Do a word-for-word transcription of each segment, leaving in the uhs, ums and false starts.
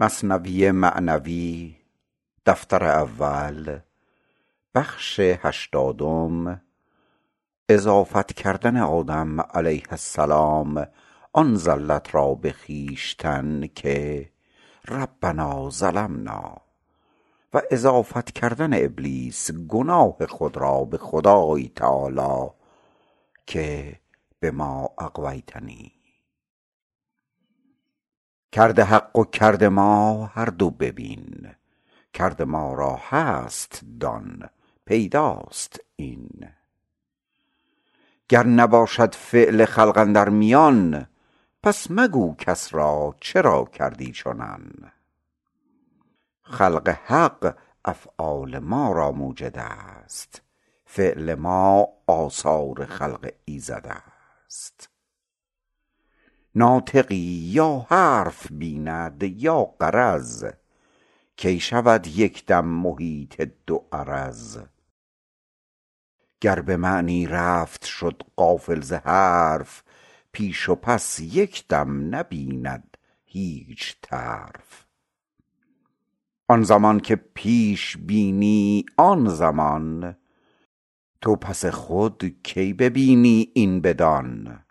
مثنوی معنوی دفتر اول بخش هشتادم اضافت کردن آدم علیه السلام آن زلت را به خویشتن که ربنا ظلمنا و اضافت کردن ابلیس گناه خود را به خدای تعالی که به ما اقویتنی. کرد حق و کرد ما هر دو ببین، کرد ما را هست دان پیداست این. گر نباشد فعل خلق اندر میان، پس مگو کس را چرا کردی چنان. خلق حق افعال ما را موجد است، فعل ما آثار خلق ایزد است. ناطقی یا حرف بیند یا غرض، کی شود یک دم محیط دو عرض. گر به معنی رفت شد غافل ز حرف، پیش و پس یک دم نبیند هیچ طرف. آن زمان که پیش بینی آن زمان، تو پس خود کی ببینی این بدان.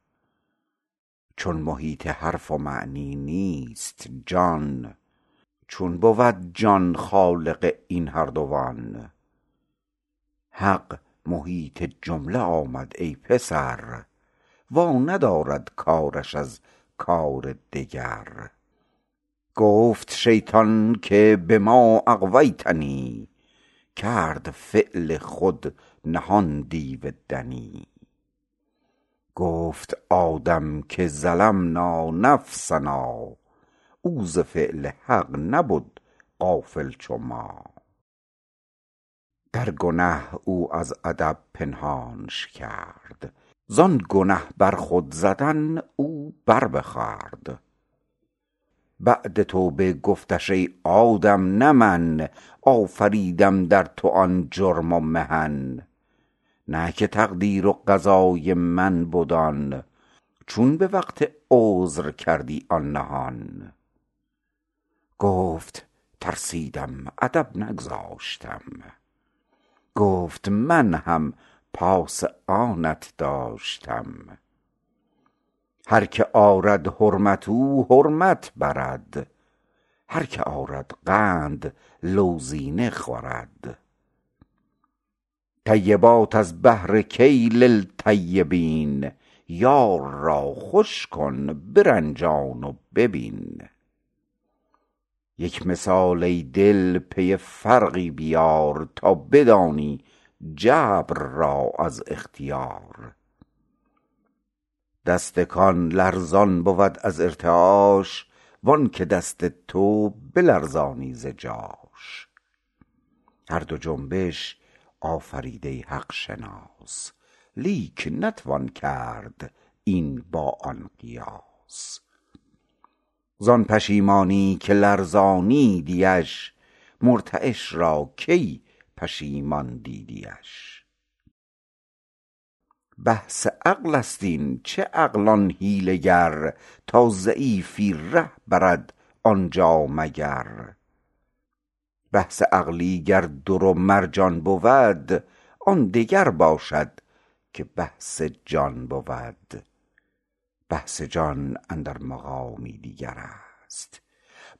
چون محیط حرف و معنی نیست جان، چون بود جان خالق این هر دوان. حق محیط جمله آمد ای پسر، وا ندارد کارش از کار دگر. گفت شیطان که به ما اغویتنی، کرد فعل خود نهان دیو دنی. گفت آدم که ظلمنا نفسنا، او ز فعل حق نبود غافل چو ما. در گنه او از ادب پنهانش کرد، زان گنه بر خود زدن او بر بخورد. بعد توبه گفتش ای آدم نه من، آفریدم در تو آن جرم و محن. نه که تقدیر و قضای من بدان، چون به وقت عذر کردی آن نهان. گفت ترسیدم ادب نگذاشتم، گفت من هم پاس آنت داشتم. هر که آرد حرمت او حرمت برد، هر که آرد قند لوزینه خورد. طیبات از بهر کی للطیبین، یار را خوش کن برنجان و ببین. یک مثال ای دل پی فرقی بیار، تا بدانی جبر را از اختیار. دست کان لرزان بود از ارتعاش، وان که دست تو بلرزانی ز جاش. هر دو جنبش آفریده حق شناس، لیک نتوان کرد این با آن قیاس. زان پشیمانی که لرزانی دیش، مرتعش را کی پشیمان دیدیش. بحث عقل است این چه عقلان حیله گر، تا ضعیفی ره برد آنجا مگر. بحث عقلی گر در و مرجان بود، آن دیگر باشد که بحث جان بود. بحث جان اندر مقامی دیگر است،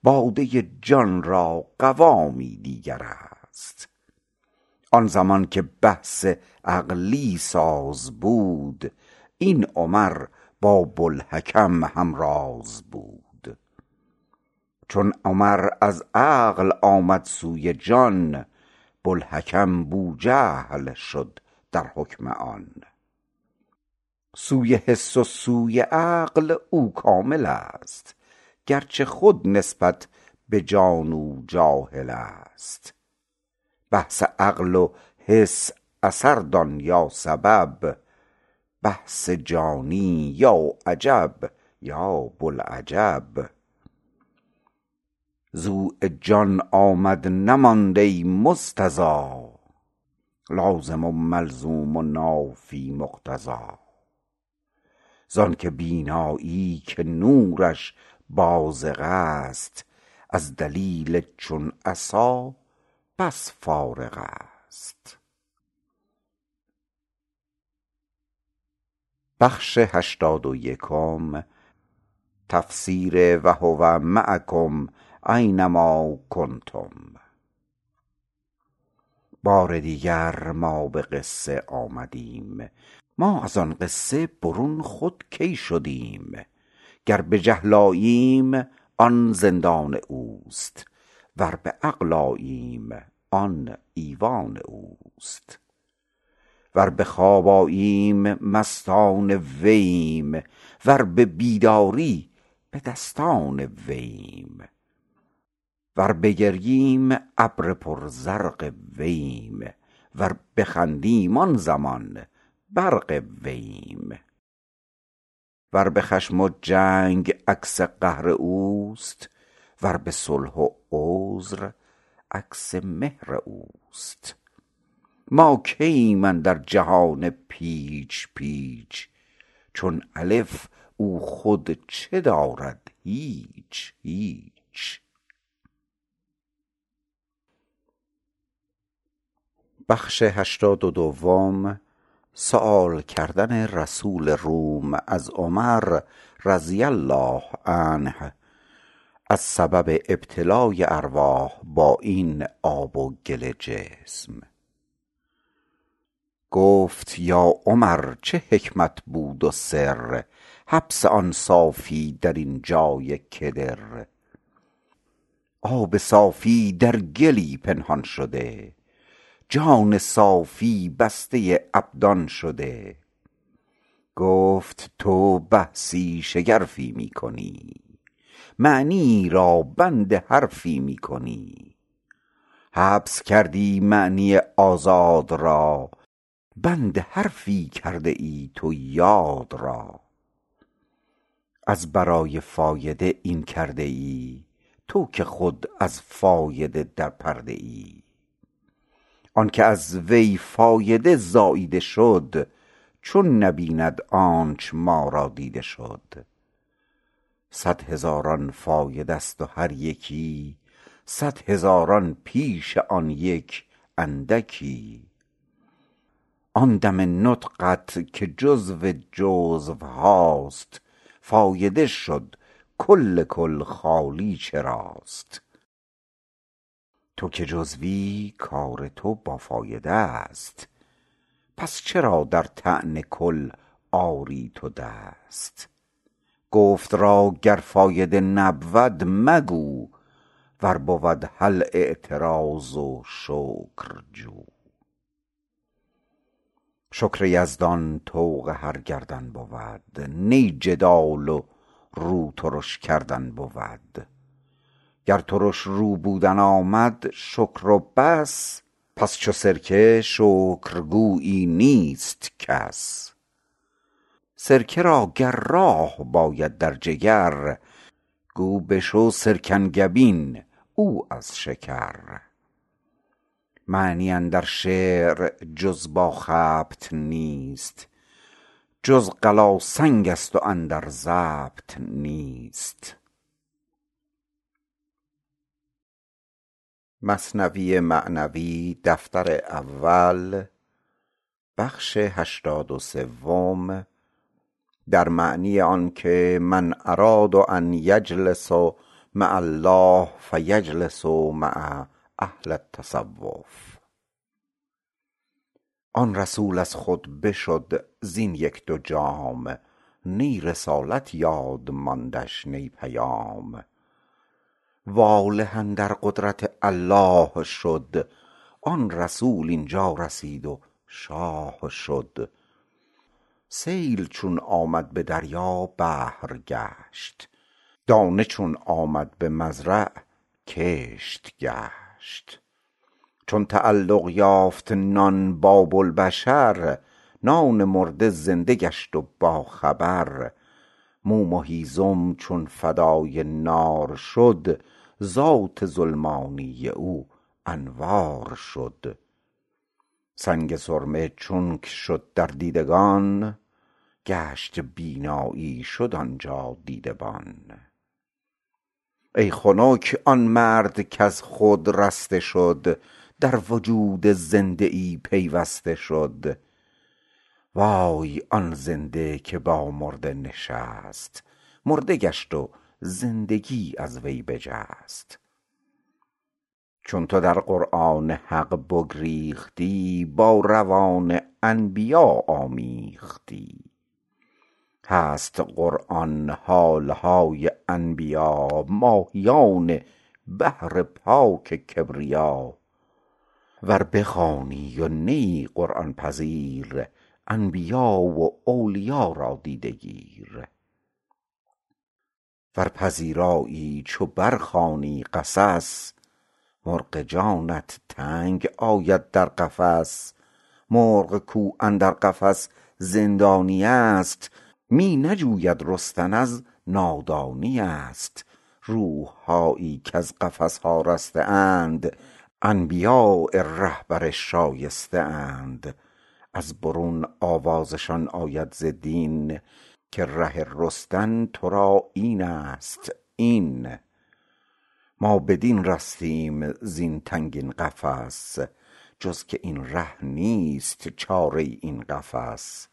باده جان را قوامی دیگر است. آن زمان که بحث عقلی ساز بود، این عمر با بوالحکم همراز بود. چون عمر از عقل آمد سوی جان، بوالحکم بوجهل شد در حکم آن. سوی حس و سوی عقل او کامل است، گرچه خود نسبت به جان او جاهل است. بحث عقل و حس اثر دان یا سبب، بحث جانی یا عجب یا بلعجب. زو جان آمد نمانده مستزا، لازم و ملزوم و نافی مقتضا. زان که بینایی که نورش بازغ است، از دلیل چون عصا پس فارغ است. بخش هشتاد و یکم تفسیر و هو معکم اینما کنتم. بار دیگر ما به قصه آمدیم، ما از آن قصه برون خود کی شدیم؟ گر به جهل آییم آن زندان اوست، ور به عقل آییم آن ایوان اوست. ور به خواب آییم مستان ویم، ور به بیداری به دستان ویم. ور بگرییم ابر پر زرق ویم، ور بخندیم آن زمان برق ویم. ور به خشم و جنگ عکس قهر اوست، ور به صلح و عذر عکس مهر اوست. ما کییم اندر جهان پیچ پیچ، چون الف او خود چه دارد هیچ هیچ. بخش هشتاد و دوم سؤال کردن رسول روم از عمر رضی الله عنه از سبب ابتلای ارواح با این آب و گل جسم. گفت یا عمر چه حکمت بود و سر حبس آن صافی در این جای کدر؟ آب صافی در گلی پنهان شده، جان صافی بسته ابدان شده. گفت تو بحثی شگرفی می کنی، معنی را بند حرفی می کنی. حبس کردی معنی آزاد را، بند حرفی کرده ای تو یاد را. از برای فایده این کرده ای، تو که خود از فایده در پرده ای. آن که از وی فایده زاییده شد، چون نبیند آنچ ما را دیده شد. صد هزاران فایده است و هر یکی، صد هزاران پیش آن یک اندکی. آن دم نطقت که جزو جزو هاست، فایده شد کل کل خالی چراست. تو که جزوی کار تو با فایده است، پس چرا در طعن کل آری تو دست؟ گفت را گر فایده نبود مگو، ور بود هل اعتراض و شکر جو. شکر یزدان طوق هر گردن بود، نی جدال و رو ترش کردن بود. گر ترش رو بودن آمد شکر و بس، پس چو سرکه شکرگویی نیست کس. سرکه را گر راه باید در جگر، گو بشو سرکنگبین او از شکر. معنی اندر شعر جز با خبط نیست، جز قلاسنگ است و اندر ضبط نیست. مثنوی معنوی دفتر اول، بخش هشتاد و سوم در معنی آن که من اراد ان یجلس مع الله فیجلس مع اهل التصوف. آن رسول از خود بشد زین یک دو جام، نی رسالت یاد ماندش نی پیام. واله اندر قدرت الله شد، آن رسول اینجا رسید و شاه شد. سیل چون آمد به دریا بحر گشت، دانه چون آمد به مزرع کشت گشت. چون تعلق یافت نان با بوالبشر، نان مرده زنده گشت و با خبر. موم و هیزم چون فدای نار شد، ذات ظلمانی او انوار شد. سنگ سرمه چونک شد در دیدگان، گشت بینایی شد آنجا دیدبان. ای خنک آن مرد کز خود رسته شد، در وجود زنده ای پیوسته شد. وای آن زنده که با مرده نشست، مرده گشت و زندگی از وی بجست. چون تو در قرآن حق بگریختی، با روان انبیا آمیختی. هست قرآن حالهای انبیا، ماهیان بحر پاک کبریا. ور بخوانی و نی قرآن پذیر، انبیا و اولیا را دیده گیر. ور پذیرایی چو برخوانی قصص، مرغ جانت تنگ آید در قفس. مرغ کو اندر قفس زندانی است، می نجوید رستن از نادانی است. روح هایی که از قفس ها رسته اند، انبیاء رهبر شایسته اند. از برون آوازشان آید ز دین، که ره رستن تو را این است این. ما بدین رستیم زین تنگین قفس، جز که این ره نیست چاره این قفس.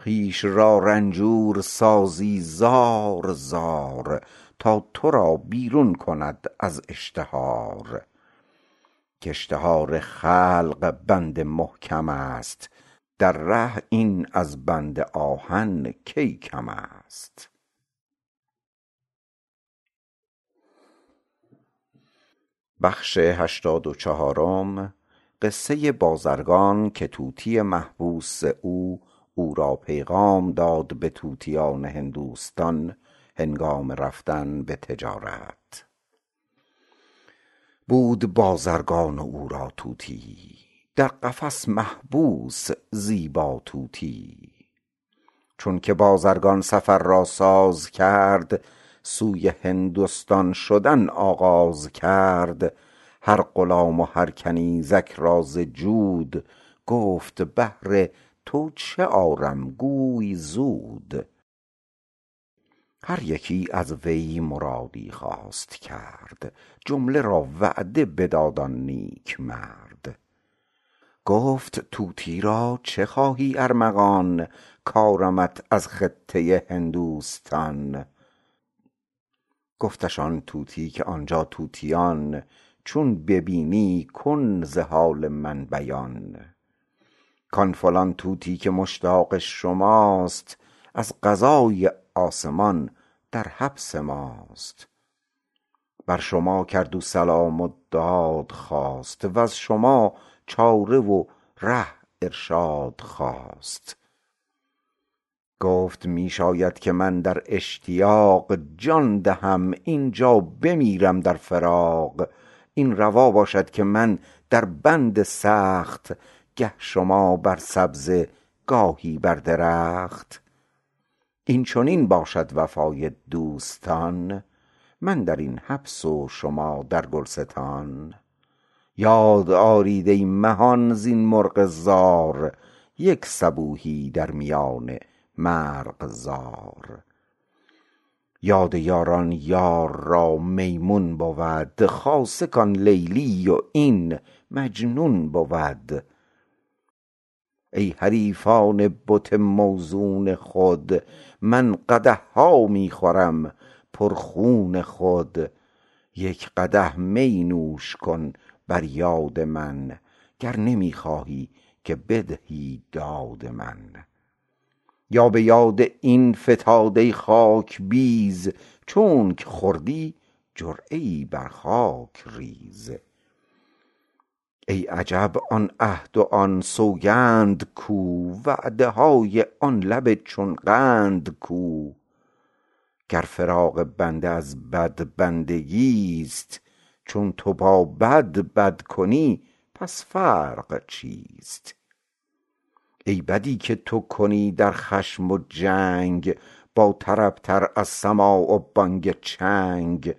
خویش را رنجور سازی زار زار، تا تو را بیرون کند از اشتهار. که اشتهار خلق بند محکم است، در ره این از بند آهن کی کم است. بخش هشتاد و چهارم، قصه بازرگان که طوطی محبوس او او را پیغام داد به طوطیان هندوستان هنگام رفتن به تجارت. بود بازرگان او را طوطی، در قفس محبوس زیبا طوطی. چون که بازرگان سفر را ساز کرد، سوی هندوستان شدن آغاز کرد. هر غلام و هر کنیزک را ز جود، گفت بهر تو چه آرم گوی زود. هر یکی از وی مرادی خواست کرد، جمله را وعده بداد آن نیک مرد. گفت طوطی را چه خواهی ارمغان، کارمت از خطه هندوستان. گفتش آن طوطی که آنجا طوطیان، چون ببینی کن ز حال من بیان. کان فلان طوطی که مشتاق شماست، از قضای آسمان در حبس ماست. بر شما کرد و سلام و داد خواست، و از شما چاره و ره ارشاد خواست. گفت می شاید که من در اشتیاق، جان دهم اینجا بمیرم در فراق. این روا باشد که من در بند سخت، گه شما بر سبزه گاهی بر درخت. این چنین باشد وفای دوستان، من در این حبس و شما در گلستان. یاد آرید ای مهان زین مرغ زار، یک صبوحی در میان مرغ زار. یاد یاران یار را میمون بود، خاصه کان لیلی و این مجنون بود. ای حریفان بت موزون خود، من قدح ها می خورم پرخون خود. یک قدح می نوش کن بر یاد من، گر نمی خواهی که بدهی داد من. یا به یاد این فتاده خاک بیز، چونک خوردی جرعه‌ای بر خاک ریز. ای عجب آن عهد و آن سوگند کو، وعده های آن لب چون قند کو. گر فراق بنده از بد بندگیست، چون تو با بد بد کنی پس فرق چیست؟ ای بدی که تو کنی در خشم و جنگ، با طربتر از سماع و بانگ چنگ.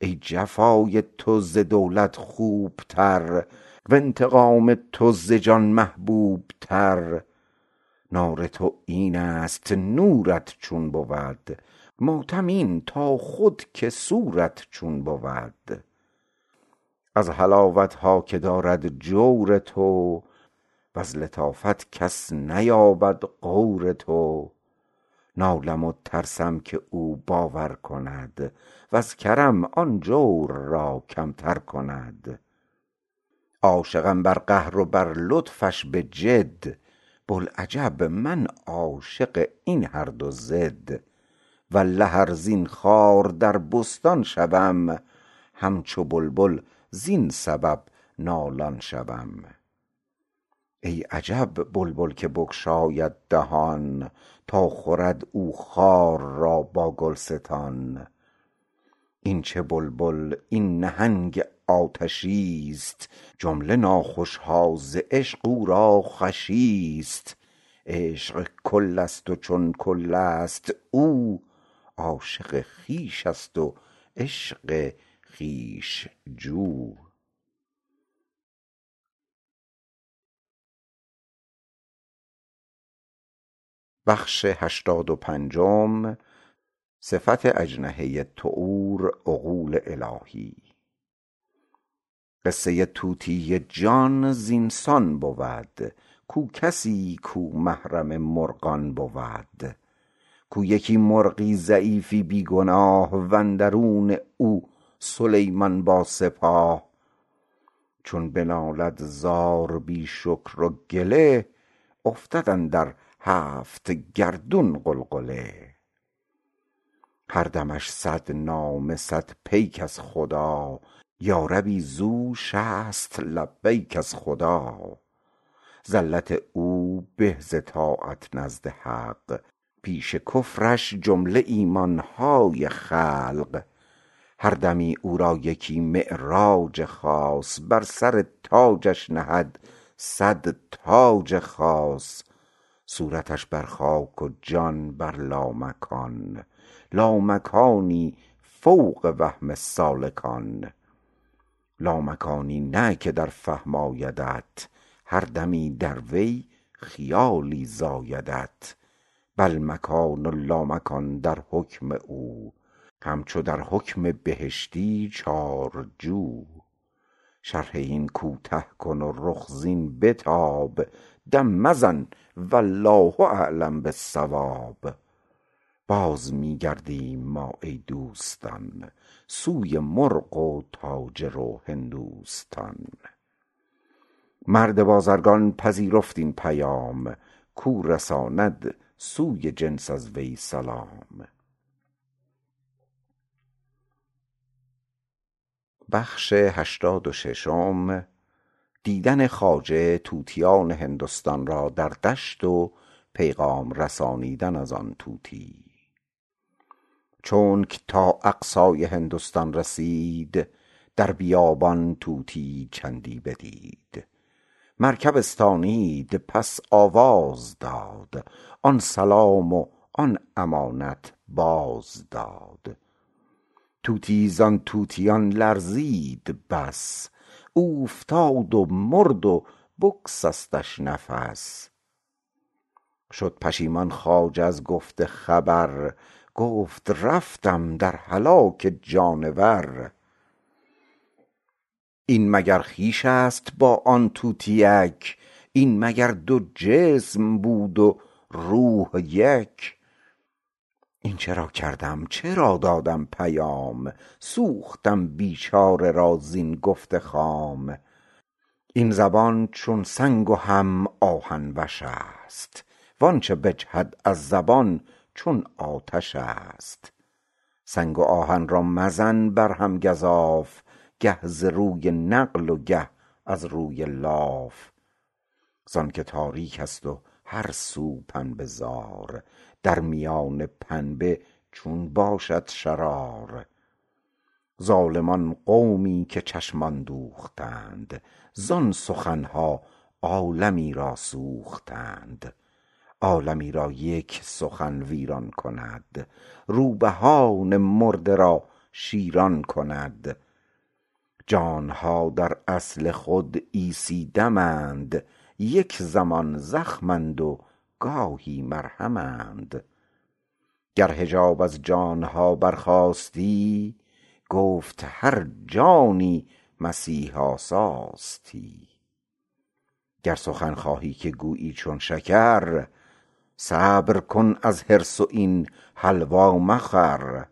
ای جفای تو ز دولت خوبتر، و انتقام تو ز جان محبوبتر. نار تو این است نورت چون بود، ماتم این تا خود که صورت چون بود. از حلاوت ها که دارد جور تو، و از لطافت کس نیابد غور تو. نالم و ترسم که او باور کند، و از کرم آن جور را کمتر کند. عاشقم بر قهر و بر لطفش به جد، بلعجب من عاشق این هر دو زد. والله هر زین خار در بستان شوم، همچو بلبل زین سبب نالان شوم. ای عجب بلبل که بگشاید دهان، تا خورد او خار را با گلستان. این چه بلبل این نهنگ آتشیست، جمله ناخوشها ز عشق او را خوشیست. عشق کل است و چون کل است او، عاشق خویش است و عشق خویش جو. بخش هشتاد و پنجم، صفت اجنحه طعور عقول الهی. قصه طوطی جان زینسان بود، کو کسی کو محرم مرغان بود. کو یکی مرغی ضعیفی بی گناه، و اندرون او سلیمان با سپاه. چون بنالد زار بی شکر و گله، افتد اندر هفت گردون قلقله. هر دمش صد نامه صد پیک از خدا، یا ربی زو شصت لبیک از خدا. زلت او به ز طاعت نزد حق، پیش کفرش جمله ایمانهای خلق. هر دمی او را یکی معراج خاص، بر سر تاجش نهد صد تاج خاص. صورتش بر خاک و جان بر لامکان، لامکانی فوق وهم سالکان. لامکانی نه که در فهم آیدت، هر دمی در وی خیالی زایدت. بل مکان و لامکان در حکم او، همچو در حکم بهشتی چارجو. شرح این کوته کن و رخ زین بتاب، دم مزن والله اعلم بالصواب. باز می‌گردیم ما ای دوستان، سوی مرغ و تاجر و هندوستان. مرد بازرگان پذیرفت این پیام، کو رساند سوی جنس از وی سلام. بخش هشتاد و ششم، دیدن خواجه طوطیان هندوستان را در دشت و پیغام رسانیدن از آن طوطی. چونک تا اقصای هندوستان رسید، در بیابان طوطی چندی بدید. مرکب استانید پس آواز داد، آن سلام و آن امانت باز داد. طوطی زان طوطیان لرزید بس، اوفتاد و مرد و بگسستش نفس. شد پشیمان خواجه از گفت خبر، گفت رفتم در هلاک جانور. این مگر خویش است با آن طوطیک، این مگر دو جسم بود و روح یک. این چرا کردم چرا دادم پیام، سوختم بیچاره را زین گفت خام. این زبان چون سنگ و هم آهن وش است، وانچه بجهد از زبان چون آتش است. سنگ و آهن را مزن بر هم گزاف، گه ز روی نقل و گه از روی لاف. زان که تاریک است و هر سو پنبه زار، در میان پنبه چون باشد شرار. ظالمان قومی که چشمان دوختند، زان سخنها عالمی را سوختند. عالمی را یک سخن ویران کند، روبهان مرده را شیران کند. جانها در اصل خود عیسی دمند، یک زمان زخمند و گاهی مرهمند. گر حجاب از جانها برخاستی، گفت هر جانی مسیحا ساستی. گر سخن خواهی که گویی چون شکر، صبر کن از حرص و این حلوا مخور.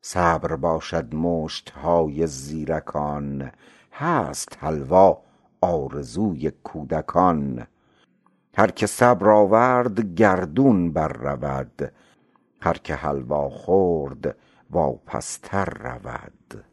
صبر باشد مشتهای زیرکان، هست حلوا آرزوی کودکان. هر که صبر آورد گردون بر رود، هر که حلوا خورد واپستر رود.